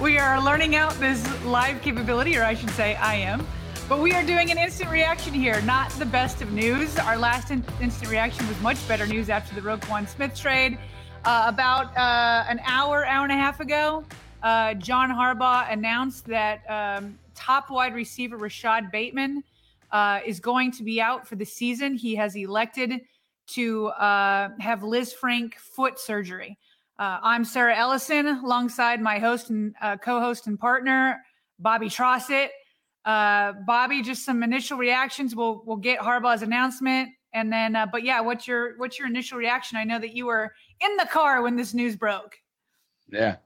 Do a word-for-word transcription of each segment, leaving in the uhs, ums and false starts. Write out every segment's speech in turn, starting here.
We are learning out this live capability, or I should say I am. But we are doing an instant reaction here, not the best of news. Our last in- instant reaction was much better news after the Roquan Smith trade. Uh, about uh, an hour, hour and a half ago, uh, John Harbaugh announced that um, top wide receiver Rashod Bateman uh, is going to be out for the season. He has elected to uh, have Lisfranc foot surgery. Uh, I'm Sarah Ellison, alongside my host and uh, co-host and partner, Bobby Prochet. Uh, Bobby, just some initial reactions. We'll we'll get Harbaugh's announcement, and then, uh, but yeah, what's your what's your initial reaction? I know that you were in the car when this news broke. Yeah,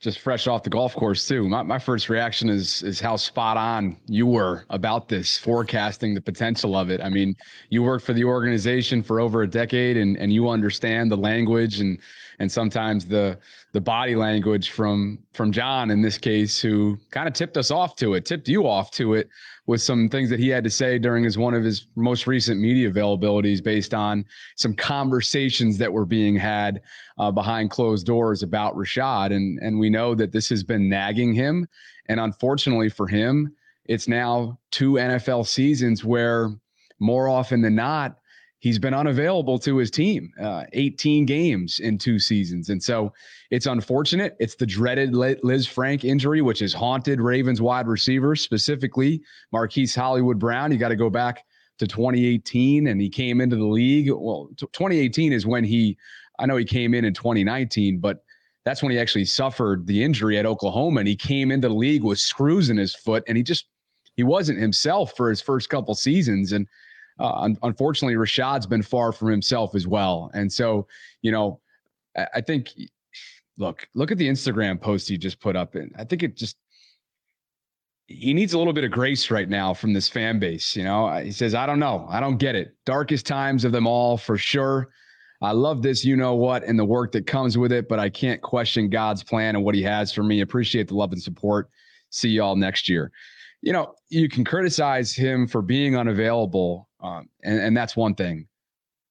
just fresh off the golf course too. My my first reaction is is how spot on you were about this, forecasting the potential of it. I mean, you worked for the organization for over a decade, and and you understand the language and. And sometimes the the body language from from John, in this case, who kind of tipped us off to it, tipped you off to it with some things that he had to say during his one of his most recent media availabilities based on some conversations that were being had uh, behind closed doors about Rashod. And, and we know that this has been nagging him. And unfortunately for him, it's now two N F L seasons where more often than not, he's been unavailable to his team, uh, eighteen games in two seasons. And so it's unfortunate. It's the dreaded Lisfranc injury, which has haunted Ravens wide receivers, specifically Marquise Hollywood Brown. You got to go back to twenty eighteen, and he came into the league. Well, t- twenty eighteen is when he, I know he came in in twenty nineteen, but that's when he actually suffered the injury at Oklahoma. And he came into the league with screws in his foot, and he just, he wasn't himself for his first couple seasons. And Uh, unfortunately, Rashod's been far from himself as well. And so, you know, I think, look, look at the Instagram post he just put up. And I think it just, he needs a little bit of grace right now from this fan base. You know, he says, I don't know. I don't get it. Darkest times of them all, for sure. I love this, you know what, and the work that comes with it, but I can't question God's plan and what he has for me. Appreciate the love and support. See y'all next year. You know, you can criticize him for being unavailable, um, and, and that's one thing.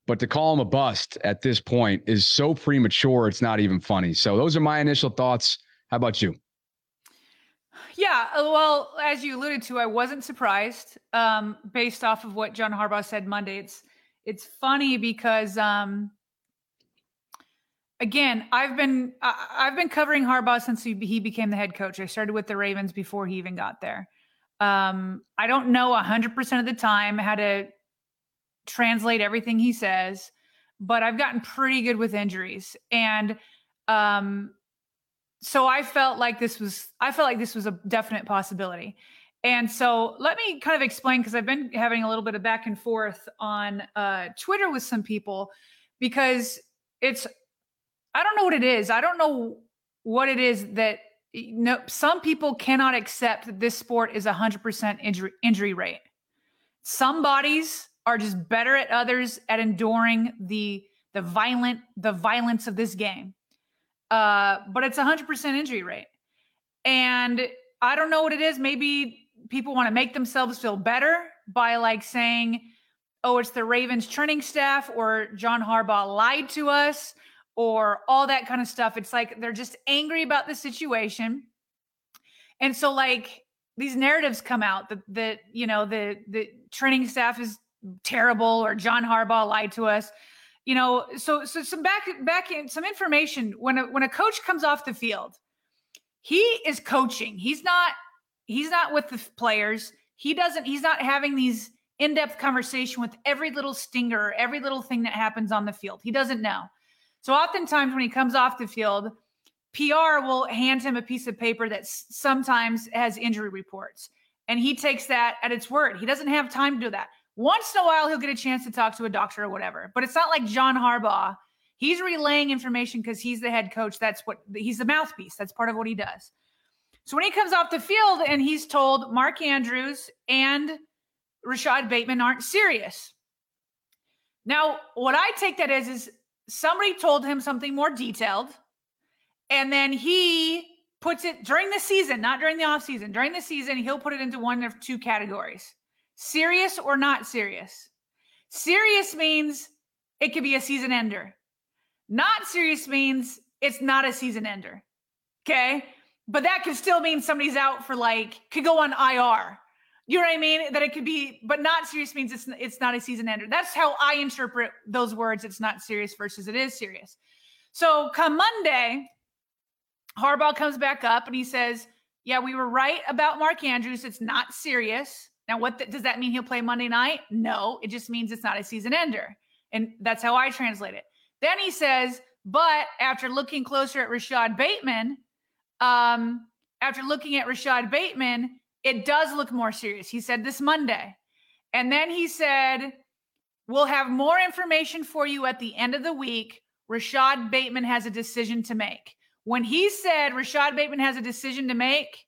But to call him a bust at this point is so premature, it's not even funny. So those are my initial thoughts. How about you? Yeah, well, as you alluded to, I wasn't surprised um, based off of what John Harbaugh said Monday. It's, it's funny because, um, again, I've been I, I've been covering Harbaugh since he, he became the head coach. I started with the Ravens before he even got there. Um, I don't know one hundred percent of the time how to translate everything he says, but I've gotten pretty good with injuries. And um, so I felt like this was, I felt like this was a definite possibility. And so let me kind of explain, because I've been having a little bit of back and forth on uh, Twitter with some people, because it's, I don't know what it is. I don't know what it is that, no, some people cannot accept that this sport is a hundred percent injury injury rate. Some bodies are just better at others at enduring the the violent the violence of this game. Uh, but it's a hundred percent injury rate, and I don't know what it is. Maybe people want to make themselves feel better by like saying, "Oh, it's the Ravens training staff," or "John Harbaugh lied to us," or all that kind of stuff. It's like they're just angry about the situation. And so like these narratives come out that, that you know, the the training staff is terrible or John Harbaugh lied to us. You know, so so some back back in some information when a, when a coach comes off the field, he is coaching. He's not he's not with the players. He doesn't he's not having these in-depth conversation with every little stinger, every little thing that happens on the field. He doesn't know. So oftentimes when he comes off the field, P R will hand him a piece of paper that sometimes has injury reports, and he takes that at its word. He doesn't have time to do that. Once in a while, he'll get a chance to talk to a doctor or whatever, but it's not like John Harbaugh. He's relaying information because he's the head coach. That's what he's the mouthpiece. That's part of what he does. So when he comes off the field and he's told Mark Andrews and Rashod Bateman aren't serious. Now, what I take that as is somebody told him something more detailed, and then he puts it during the season, not during the offseason. During the season, he'll put it into one of two categories. Serious or not serious. Serious means it could be a season ender. Not serious means it's not a season ender. Okay? But that could still mean somebody's out for like, could go on I R. You know what I mean? That it could be, but not serious means it's it's not a season ender. That's how I interpret those words. It's not serious versus it is serious. So come Monday, Harbaugh comes back up and he says, yeah, we were right about Mark Andrews. It's not serious. Now, what the, does that mean he'll play Monday night? No, it just means it's not a season ender. And that's how I translate it. Then he says, but after looking closer at Rashod Bateman, um, after looking at Rashod Bateman, it does look more serious. He said this Monday. And then he said, we'll have more information for you at the end of the week. Rashod Bateman has a decision to make. When he said Rashod Bateman has a decision to make,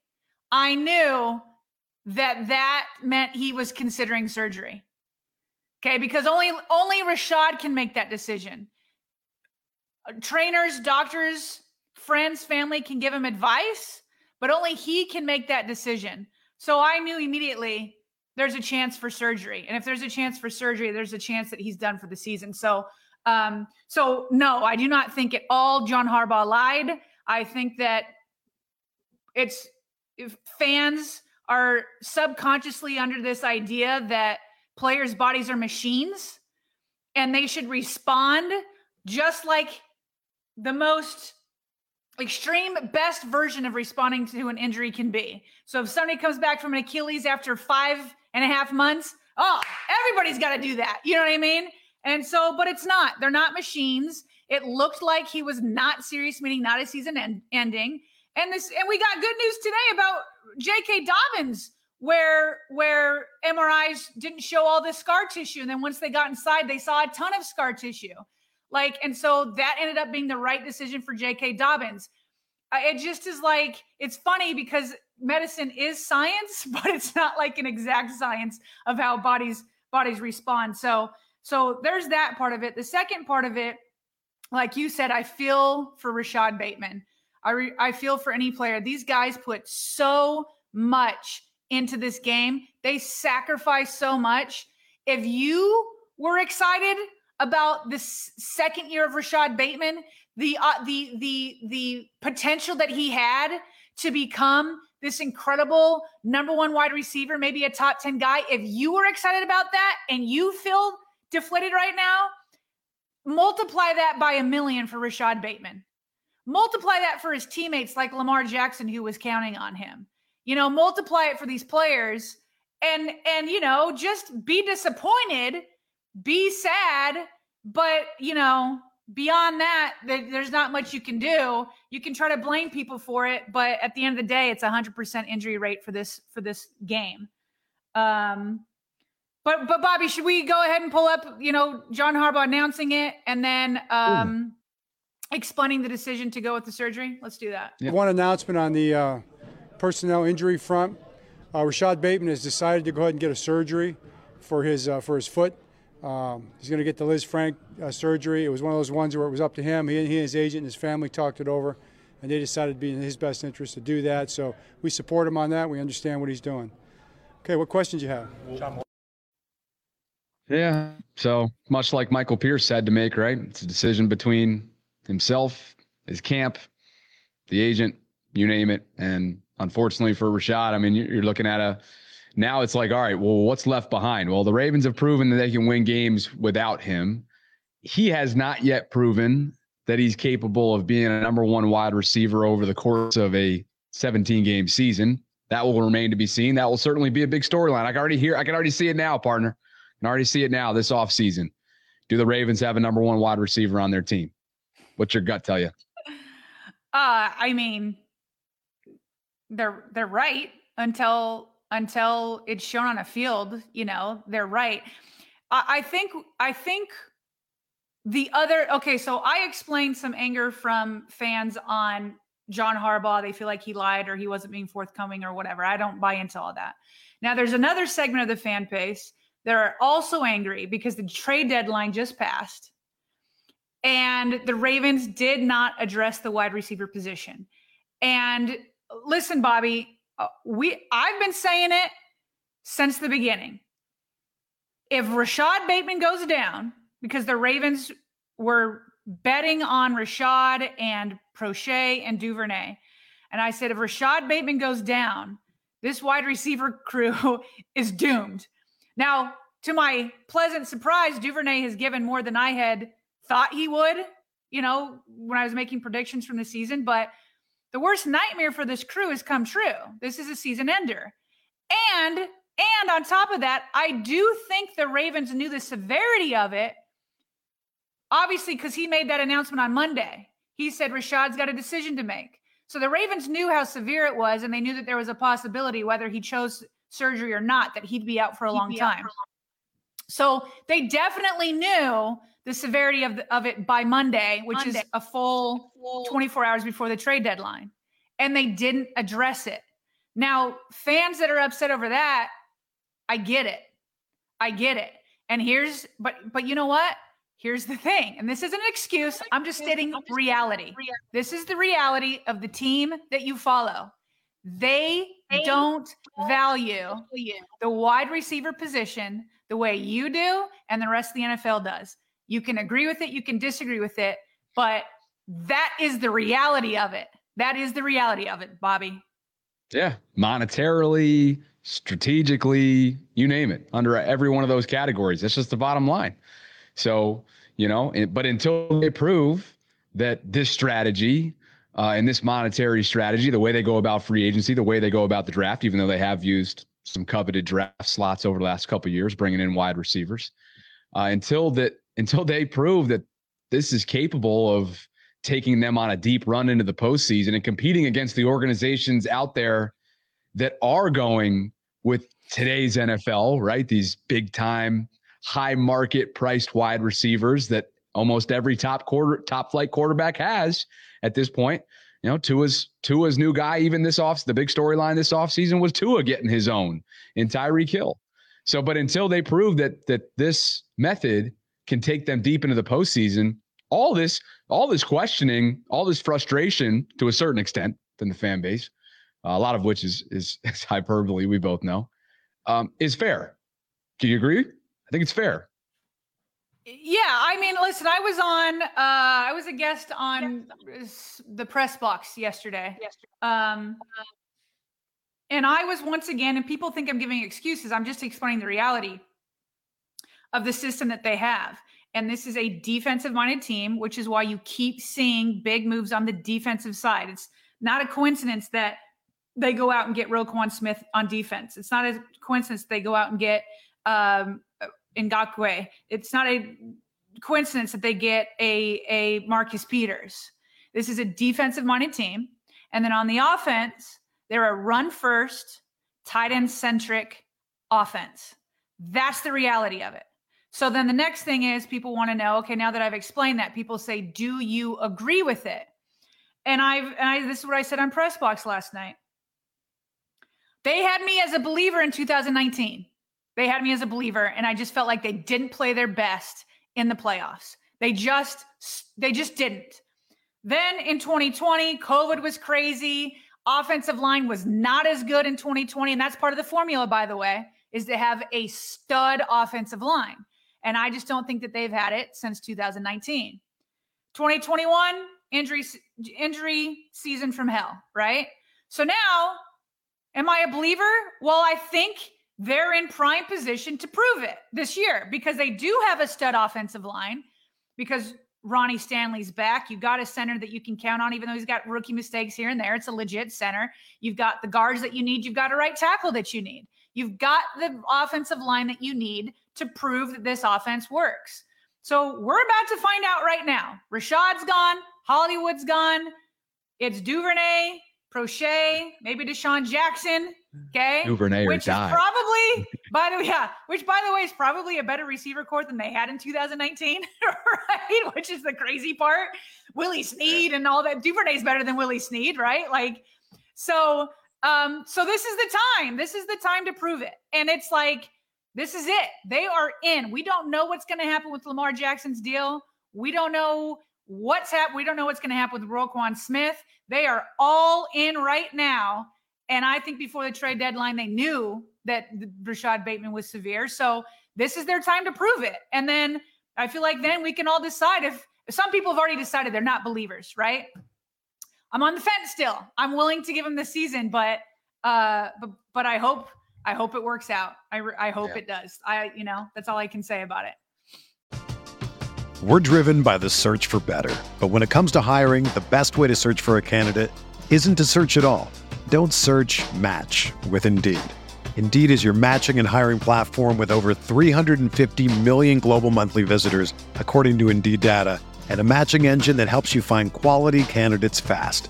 I knew that that meant he was considering surgery. Okay, because only only Rashod can make that decision. Trainers, doctors, friends, family can give him advice, but only he can make that decision. So I knew immediately there's a chance for surgery. And if there's a chance for surgery, there's a chance that he's done for the season. So um, so no, I do not think at all John Harbaugh lied. I think that it's if fans are subconsciously under this idea that players' bodies are machines and they should respond just like the most extreme best version of responding to an injury can be. So if somebody comes back from an Achilles after five and a half months, oh, everybody's got to do that. You know what I mean? And so, but it's not. They're not machines. It looked like he was not serious, meaning not a season end- ending. And this, and we got good news today about J K Dobbins, where where M R Is didn't show all the scar tissue, and then once they got inside, they saw a ton of scar tissue. Like, and so that ended up being the right decision for J K Dobbins. Uh, it just is like, it's funny because medicine is science, but it's not like an exact science of how bodies bodies respond. So so there's that part of it. The second part of it, like you said, I feel for Rashod Bateman. I, re, I feel for any player. These guys put so much into this game. They sacrifice so much. If you were excited about this second year of Rashod Bateman, the uh, the the the potential that he had to become this incredible number one wide receiver, maybe a top ten guy, if you were excited about that and you feel deflated right now, multiply that by a million for Rashod Bateman. Multiply that for his teammates like Lamar Jackson, who was counting on him. You know, multiply it for these players and, and you know, just be disappointed, be sad, but, you know, beyond that, there's not much you can do. You can try to blame people for it, but at the end of the day, it's one hundred percent injury rate for this for this game. Um, but, but, Bobby, should we go ahead and pull up, you know, John Harbaugh announcing it and then um, – explaining the decision to go with the surgery. Let's do that. Yep. One announcement on the uh, personnel injury front. Uh, Rashod Bateman has decided to go ahead and get a surgery for his uh, for his foot. Um, he's going to get the Lisfranc uh, surgery. It was one of those ones where it was up to him. He, he and his agent and his family talked it over, and they decided to be in his best interest to do that. So we support him on that. We understand what he's doing. Okay, what questions do you have? John Moore. Yeah, so much like Michael Pierce had to make, right? It's a decision between himself, his camp, the agent, you name it. And unfortunately for Rashod, I mean, you're looking at a, now it's like, all right, well, what's left behind? Well, the Ravens have proven that they can win games without him. He has not yet proven that he's capable of being a number one wide receiver over the course of a seventeen game season. That will remain to be seen. That will certainly be a big storyline. I can already hear, I can already see it now, partner. I can already see it now this offseason. Do the Ravens have a number one wide receiver on their team? What's your gut tell you? Uh, I mean, they're they're right until until it's shown on a field. You know, they're right. I, I think I think the other okay. So I explained some anger from fans on John Harbaugh. They feel like he lied or he wasn't being forthcoming or whatever. I don't buy into all that. Now there's another segment of the fan base that are also angry because the trade deadline just passed and the Ravens did not address the wide receiver position. And listen, Bobby, we I've been saying it since the beginning. If Rashod Bateman goes down, because the Ravens were betting on Rashod and Prochet and DuVernay, and I said, if Rashod Bateman goes down, this wide receiver crew is doomed. Now, to my pleasant surprise, DuVernay has given more than I had thought he would, you know, when I was making predictions from the season. But the worst nightmare for this crew has come true. This is a season ender. And, and on top of that, I do think the Ravens knew the severity of it, obviously, because he made that announcement on Monday. He said Rashod's got a decision to make. So the Ravens knew how severe it was, and they knew that there was a possibility, whether he chose surgery or not, that he'd be out for a long time. So they definitely knew the severity of the, of it by Monday, which Monday. is a full twenty-four hours before the trade deadline. And they didn't address it. Now, fans that are upset over that, I get it. I get it. And here's, but, but you know what? Here's the thing, and this isn't an excuse. I'm just stating reality. This is the reality of the team that you follow. They don't value the wide receiver position the way you do and the rest of the N F L does. You can agree with it. You can disagree with it. But that is the reality of it. That is the reality of it, Bobby. Yeah, monetarily, strategically, you name it, under every one of those categories. That's just the bottom line. So, you know, but until they prove that this strategy uh, and this monetary strategy, the way they go about free agency, the way they go about the draft, even though they have used some coveted draft slots over the last couple of years, bringing in wide receivers, uh, until that, until they prove that this is capable of taking them on a deep run into the postseason and competing against the organizations out there that are going with today's N F L, right? These big time, high market priced wide receivers that almost every top quarter, top flight quarterback has at this point. You know, Tua's Tua's new guy, even this off, the big storyline this offseason was Tua getting his own in Tyreek Hill. So, but until they prove that, that this method can take them deep into the postseason, all this, all this questioning, all this frustration to a certain extent than the fan base, uh, a lot of which is, is, is hyperbole. We both know, um, is fair. Do you agree? I think it's fair. Yeah, I mean, listen, I was on, uh, I was a guest on yes. the press box yesterday. yesterday. Um, and I was once again, and people think I'm giving excuses. I'm just explaining the reality of the system that they have. And this is a defensive-minded team, which is why you keep seeing big moves on the defensive side. It's not a coincidence that they go out and get Roquan Smith on defense. It's not a coincidence they go out and get um, Ngakwe. It's not a coincidence that they get a, a Marcus Peters. This is a defensive-minded team. And then on the offense, they're a run-first, tight end-centric offense. That's the reality of it. So then the next thing is people want to know, okay, now that I've explained that, people say, do you agree with it? And I've and I, this is what I said on Press Box last night. They had me as a believer in two thousand nineteen. They had me as a believer, and I just felt like they didn't play their best in the playoffs. They just, they just didn't. Then in twenty twenty, COVID was crazy. Offensive line was not as good in twenty twenty, and that's part of the formula, by the way, is to have a stud offensive line. And I just don't think that they've had it since two thousand nineteen. twenty twenty-one injury injury season from hell, right? So now, am I a believer? Well, I think they're in prime position to prove it this year because they do have a stud offensive line because Ronnie Stanley's back. You got a center that you can count on, even though he's got rookie mistakes here and there. It's a legit center. You've got the guards that you need. You've got a right tackle that you need. You've got the offensive line that you need to prove that this offense works. So we're about to find out right now. Rashad's gone. Hollywood's gone. It's DuVernay, Prochet, maybe Deshaun Jackson. Okay. DuVernay which or die. Is probably, by the way, yeah, which by the way is probably a better receiver core than they had in two thousand nineteen, right? Which is the crazy part. Willie Snead and all that. DuVernay's better than Willie Snead, right? Like, so, um, so this is the time. This is the time to prove it. And it's like, this is it. They are in. We don't know what's going to happen with Lamar Jackson's deal. We don't know what's happened. We don't know what's going to happen with Roquan Smith. They are all in right now. And I think before the trade deadline, they knew that Rashod Bateman was severe. So this is their time to prove it. And then I feel like then we can all decide if some people have already decided they're not believers, right? I'm on the fence still. I'm willing to give them the season, but, uh, but, but I hope, I hope it works out. I, I hope yeah. it does. I, you know, that's all I can say about it. We're driven by the search for better, but when it comes to hiring, the best way to search for a candidate isn't to search at all. Don't search, match with Indeed. Indeed is your matching and hiring platform with over three hundred fifty million global monthly visitors, according to Indeed data, and a matching engine that helps you find quality candidates fast.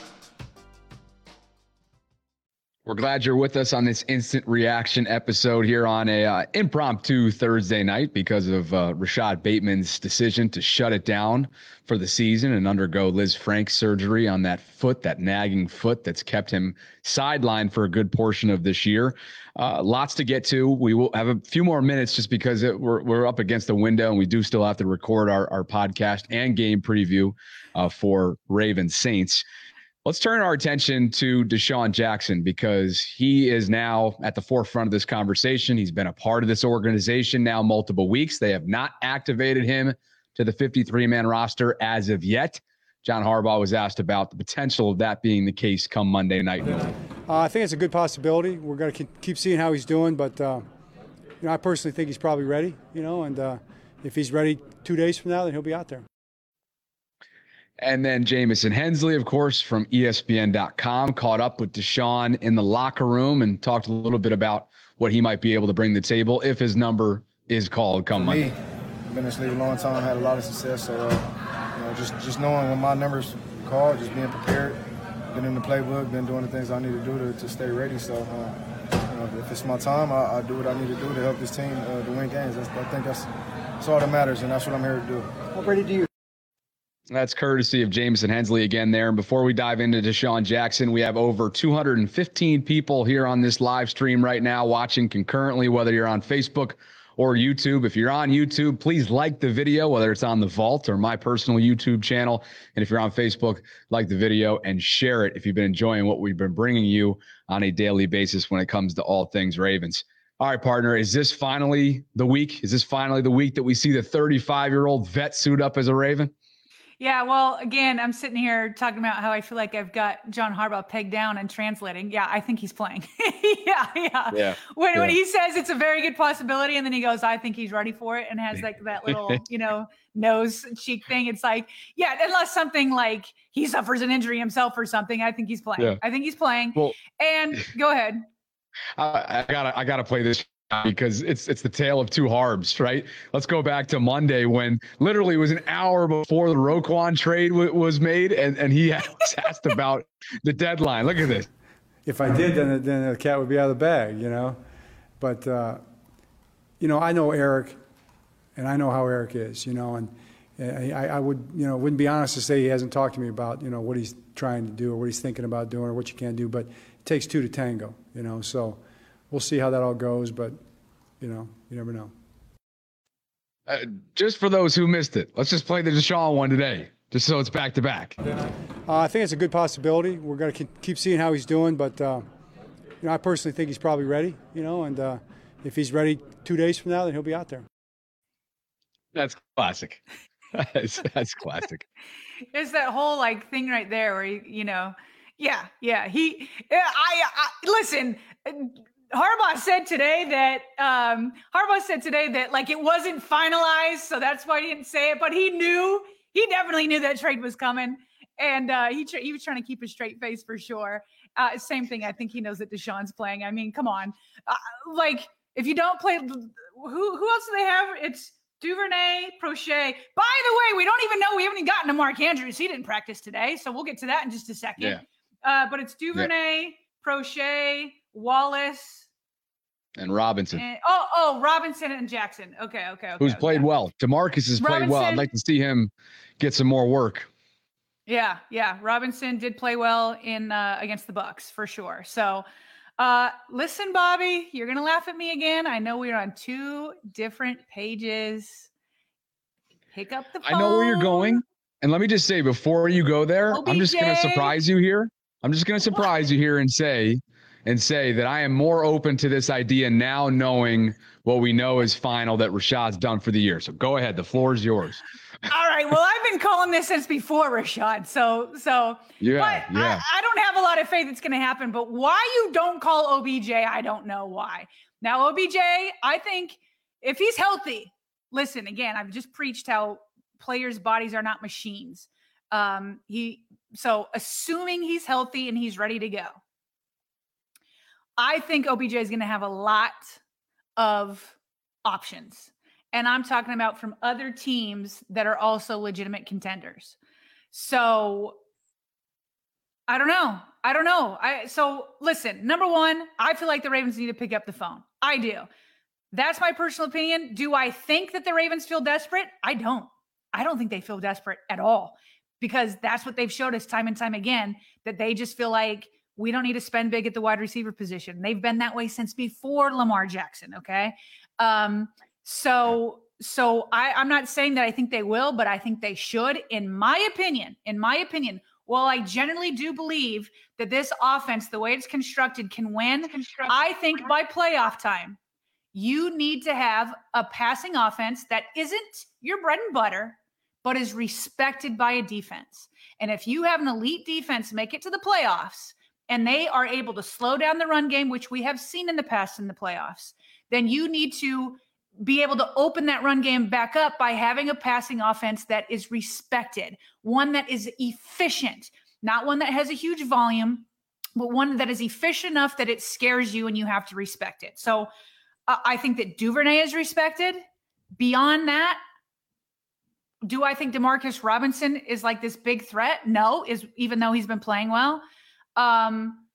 We're glad you're with us on this instant reaction episode here on a uh, impromptu Thursday night because of uh, Rashod Bateman's decision to shut it down for the season and undergo Lisfranc surgery on that foot, that nagging foot that's kept him sidelined for a good portion of this year. Uh, lots to get to. We will have a few more minutes just because it, we're we're up against the window and we do still have to record our, our podcast and game preview uh, for Ravens Saints. Let's turn our attention to Deshaun Jackson because he is now at the forefront of this conversation. He's been a part of this organization now multiple weeks. They have not activated him to the fifty-three man roster as of yet. John Harbaugh was asked about the potential of that being the case come Monday night. Uh, I think it's a good possibility. We're going to keep seeing how he's doing, but uh, you know, I personally think he's probably ready. You know, and uh, if he's ready two days from now, then he'll be out there. And then Jamison Hensley, of course, from E S P N dot com, caught up with Deshaun in the locker room and talked a little bit about what he might be able to bring to the table if his number is called come Monday. Me, I've been in this league a long time, had a lot of success. So, uh, you know, just, just knowing when my number's called, just being prepared, been in the playbook, been doing the things I need to do to, to stay ready. So, uh, you know, if it's my time, I, I do what I need to do to help this team uh, to win games. That's, I think that's, that's all that matters, and that's what I'm here to do. What ready do you? That's courtesy of Jamison Hensley again there. And before we dive into Deshaun Jackson, we have over two hundred fifteen people here on this live stream right now watching concurrently, whether you're on Facebook or YouTube. If you're on YouTube, please like the video, whether it's on the Vault or my personal YouTube channel. And if you're on Facebook, like the video and share it if you've been enjoying what we've been bringing you on a daily basis when it comes to all things Ravens. All right, partner, is this finally the week? Is this finally the week that we see the thirty-five-year-old vet suit up as a Raven? Yeah, well, again, I'm sitting here talking about how I feel like I've got John Harbaugh pegged down and translating. Yeah, I think he's playing. yeah, yeah, yeah. When yeah. when he says it's a very good possibility, and then he goes, "I think he's ready for it," and has like that little, you know, nose cheek thing. It's like, yeah, unless something like he suffers an injury himself or something, I think he's playing. Yeah. I think he's playing. Well, and go ahead. I, I gotta, I gotta play this because it's it's the tale of two Harbs, right? Let's go back to Monday when literally it was an hour before the Roquan trade w- was made, and, and he was asked about the deadline. Look at this. If I did, then, then the cat would be out of the bag, you know. But, uh, you know, I know Eric, and I know how Eric is, you know, and I, I would, you know, wouldn't be honest to say he hasn't talked to me about, you know, what he's trying to do or what he's thinking about doing or what you can do, but it takes two to tango, you know, so we'll see how that all goes, but, you know, you never know. Uh, just for those who missed it, let's just play the Deshaun one today, just so it's back-to-back. Uh, I think it's a good possibility. We're going to keep seeing how he's doing, but, uh, you know, I personally think he's probably ready, you know, and uh, if he's ready two days from now, then he'll be out there. That's classic. That's, that's classic. There's that whole like thing right there where you, you know, yeah, yeah. He, I, I listen. Harbaugh said today that um, Harbaugh said today that like it wasn't finalized, so that's why he didn't say it. But he knew, he definitely knew that trade was coming, and uh, he he was trying to keep a straight face for sure. Uh, same thing. I think he knows that Deshaun's playing. I mean, come on, uh, like if you don't play, who who else do they have? It's DuVernay, Prochet. By the way, we don't even know. We haven't even gotten to Mark Andrews. He didn't practice today, so we'll get to that in just a second. Yeah. Uh, but it's DuVernay, yeah. Prochet, Wallace. And Robinson. And, oh, oh, Robinson and Jackson. Okay, okay, okay. Who's okay. played well. DeMarcus has Robinson, played well. I'd like to see him get some more work. Yeah, yeah. Robinson did play well in uh, against the Bucks for sure. So, Uh, listen, Bobby, you're going to laugh at me again. I know we're on two different pages. Pick up the phone. I know where you're going. And let me just say before you go there, O B J. I'm just going to surprise you here. I'm just going to surprise what? you here and say, and say that I am more open to this idea now knowing what we know is final that Rashod's done for the year. So go ahead. The floor is yours. All right. Well, I've been calling this since before, Rashod. So, so, yeah, but yeah. I, I don't have a lot of faith it's going to happen, but why you don't call O B J, I don't know why. Now, O B J, I think if he's healthy, listen, again, I've just preached how players' bodies are not machines. Um, he, so assuming he's healthy and he's ready to go, I think O B J is going to have a lot of options. And I'm talking about from other teams that are also legitimate contenders. So I don't know. I don't know. I so listen, number one, I feel like the Ravens need to pick up the phone. I do. That's my personal opinion. Do I think that the Ravens feel desperate? I don't. I don't think they feel desperate at all because that's what they've showed us time and time again, that they just feel like we don't need to spend big at the wide receiver position. They've been that way since before Lamar Jackson. Okay. Um, So, so I, I'm not saying that I think they will, but I think they should, in my opinion, in my opinion, while I generally do believe that this offense, the way it's constructed, can win. I think by playoff time, you need to have a passing offense that isn't your bread and butter, but is respected by a defense. And if you have an elite defense, make it to the playoffs, and they are able to slow down the run game, which we have seen in the past in the playoffs, then you need to be able to open that run game back up by having a passing offense that is respected, one that is efficient, not one that has a huge volume, but one that is efficient enough that it scares you and you have to respect it. So uh, I think that DuVernay is respected. Beyond that, do I think DeMarcus Robinson is like this big threat? No, is even though he's been playing well. Um,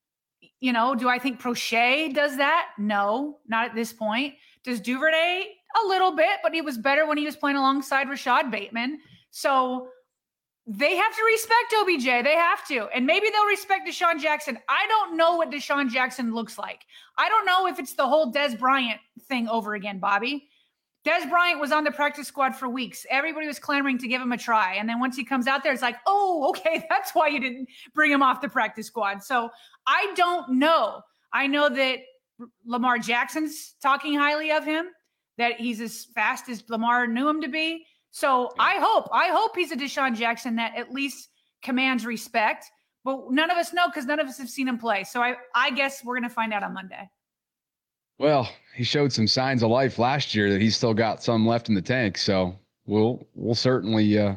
you know, do I think Prochet does that? No, not at this point. Does DuVernay? A little bit, but he was better when he was playing alongside Rashod Bateman. So they have to respect O B J. They have to. And maybe they'll respect Deshaun Jackson. I don't know what Deshaun Jackson looks like. I don't know if it's the whole Dez Bryant thing over again, Bobby. Dez Bryant was on the practice squad for weeks. Everybody was clamoring to give him a try. And then once he comes out there, it's like, oh, okay, that's why you didn't bring him off the practice squad. So I don't know. I know that Lamar Jackson's talking highly of him, that he's as fast as Lamar knew him to be. So yeah. I hope, I hope he's a Deshaun Jackson that at least commands respect, but none of us know because none of us have seen him play. So I, I guess we're going to find out on Monday. Well, he showed some signs of life last year that he's still got some left in the tank. So we'll, we'll certainly, uh,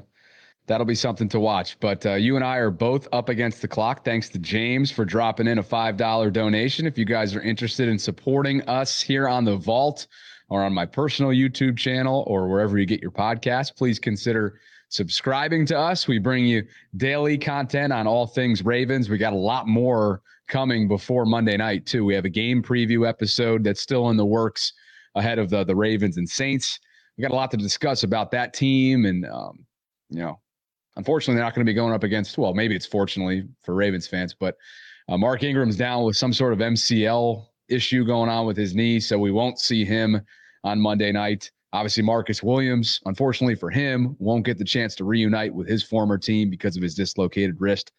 that'll be something to watch. But uh, you and I are both up against the clock. Thanks to James for dropping in a five dollar donation. If you guys are interested in supporting us here on The Vault or on my personal YouTube channel or wherever you get your podcast, please consider subscribing to us. We bring you daily content on all things Ravens. We got a lot more coming before Monday night, too. We have a game preview episode that's still in the works ahead of the, the Ravens and Saints. We got a lot to discuss about that team. And, um, you know, unfortunately, they're not going to be going up against, well, maybe it's fortunately for Ravens fans, but uh, Mark Ingram's down with some sort of M C L issue going on with his knee, so we won't see him on Monday night. Obviously, Marcus Williams, unfortunately for him, won't get the chance to reunite with his former team because of his dislocated wrist.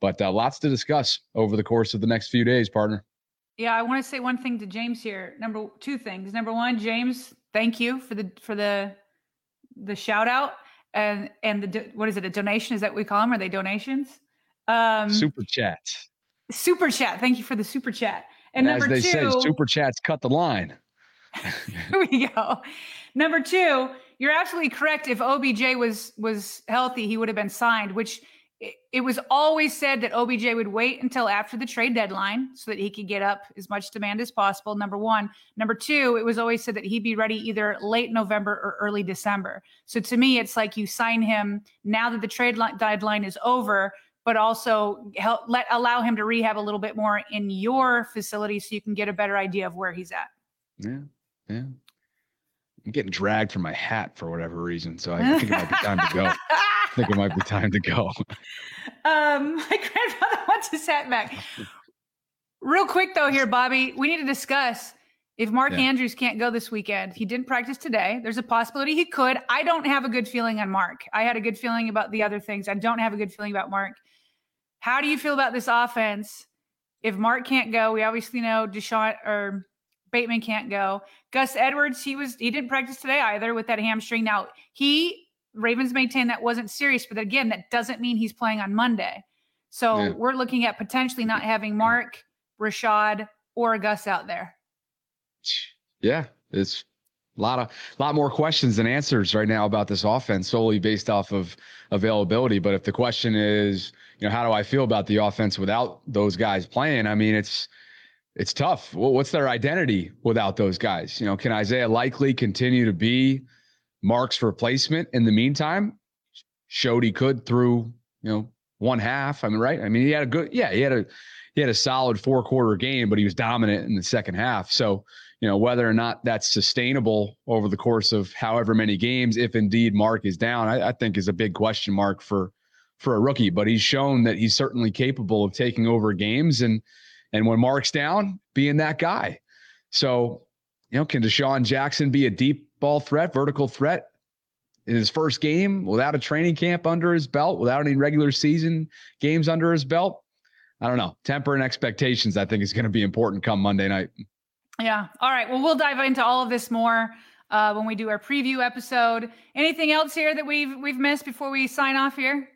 But uh, lots to discuss over the course of the next few days, partner. Yeah, I want to say one thing to James here. Number two things. Number one, James, thank you for the for the the shout out and and the what is it? A donation? Is that what we call them? Are they donations? Um, super chat. Super chat. Thank you for the super chat. And, and number as they two, say, super chats cut the line. Here we go. Number two, you're absolutely correct. If O B J was was healthy, he would have been signed, which it, it was always said that O B J would wait until after the trade deadline so that he could get up as much demand as possible, number one. Number two, it was always said that he'd be ready either late November or early December. So to me, it's like you sign him now that the trade li- deadline is over, but also help, let allow him to rehab a little bit more in your facility so you can get a better idea of where he's at. Yeah. Yeah. I'm getting dragged from my hat for whatever reason, so I think it might be time to go. I think it might be time to go. Um, my grandfather wants his hat back. Real quick, though, here, Bobby, we need to discuss if Mark yeah. Andrews can't go this weekend. He didn't practice today. There's a possibility he could. I don't have a good feeling on Mark. I had a good feeling about the other things. I don't have a good feeling about Mark. How do you feel about this offense? If Mark can't go, we obviously know Deshaun or Bateman can't go. Gus Edwards, he was he didn't practice today either with that hamstring. Now, he Ravens maintained that wasn't serious, but again, that doesn't mean he's playing on Monday. So yeah. we're looking at potentially not having Mark, Rashod, or Gus out there. Yeah, it's a lot of a lot more questions than answers right now about this offense, solely based off of availability. But if the question is, you know, how do I feel about the offense without those guys playing? I mean, it's It's tough. What's their identity without those guys? You know, can Isaiah Likely continue to be Mark's replacement in the meantime? Showed he could through, you know, one half. I mean, right? I mean, he had a good, yeah, he had a, he had a solid four quarter game, but he was dominant in the second half. So, you know, whether or not that's sustainable over the course of however many games, if indeed Mark is down, I, I think is a big question mark for, for a rookie, but he's shown that he's certainly capable of taking over games and, And when Mark's down, being that guy. So, you know, can Deshaun Jackson be a deep ball threat, vertical threat in his first game without a training camp under his belt, without any regular season games under his belt? I don't know. Tempering expectations, I think, is going to be important come Monday night. Yeah. All right. Well, we'll dive into all of this more uh, when we do our preview episode. Anything else here that we've we've missed before we sign off here?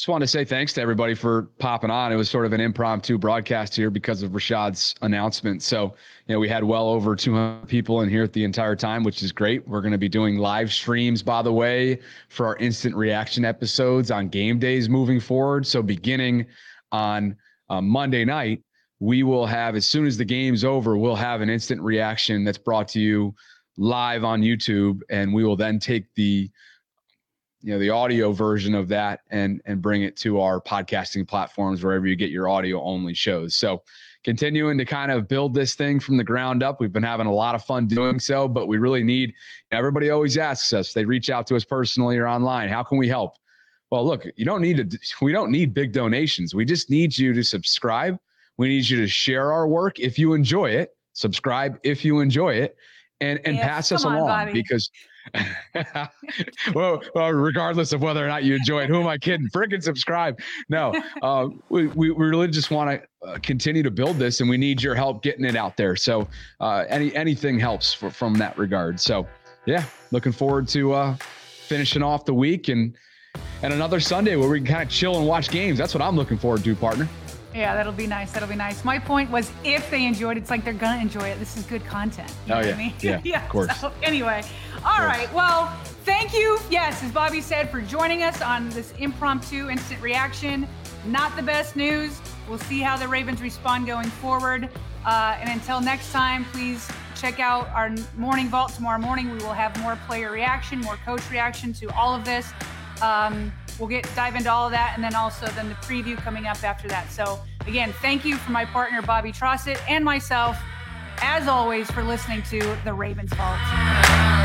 Just want to say thanks to everybody for popping on. It was sort of an impromptu broadcast here because of Rashod's announcement. So, you know, we had well over two hundred people in here at the entire time, which is great. We're going to be doing live streams, by the way, for our instant reaction episodes on game days moving forward. So beginning on uh, Monday night, we will have, as soon as the game's over, we'll have an instant reaction that's brought to you live on YouTube. And we will then take the you know, the audio version of that and, and bring it to our podcasting platforms, wherever you get your audio only shows. So continuing to kind of build this thing from the ground up, we've been having a lot of fun doing so, but we really need, everybody always asks us, they reach out to us personally or online. How can we help? Well, look, you don't need to, we don't need big donations. We just need you to subscribe. We need you to share our work. If you enjoy it, subscribe, if you enjoy it, and, and yes, pass us along on, because well, well, regardless of whether or not you enjoy it, who am I kidding? Freaking subscribe. No, uh, we, we really just want to uh, continue to build this, and we need your help getting it out there. So uh, any anything helps for, from that regard. So, yeah, looking forward to uh, finishing off the week and, and another Sunday where we can kind of chill and watch games. That's what I'm looking forward to, partner. Yeah, that'll be nice. That'll be nice. My point was, if they enjoyed it, it's like they're going to enjoy it. This is good content. You oh, know yeah. What I mean? Yeah, yeah, of course. So, anyway. All right. Well, thank you, yes, as Bobby said, for joining us on this impromptu instant reaction. Not the best news. We'll see how the Ravens respond going forward. Uh, and until next time, please check out our morning vault tomorrow morning. We will have more player reaction, more coach reaction to all of this. Um, we'll get dive into all of that, and then also then the preview coming up after that. So again, thank you for my partner, Bobby Trossett, and myself, as always, for listening to the Ravens Vault.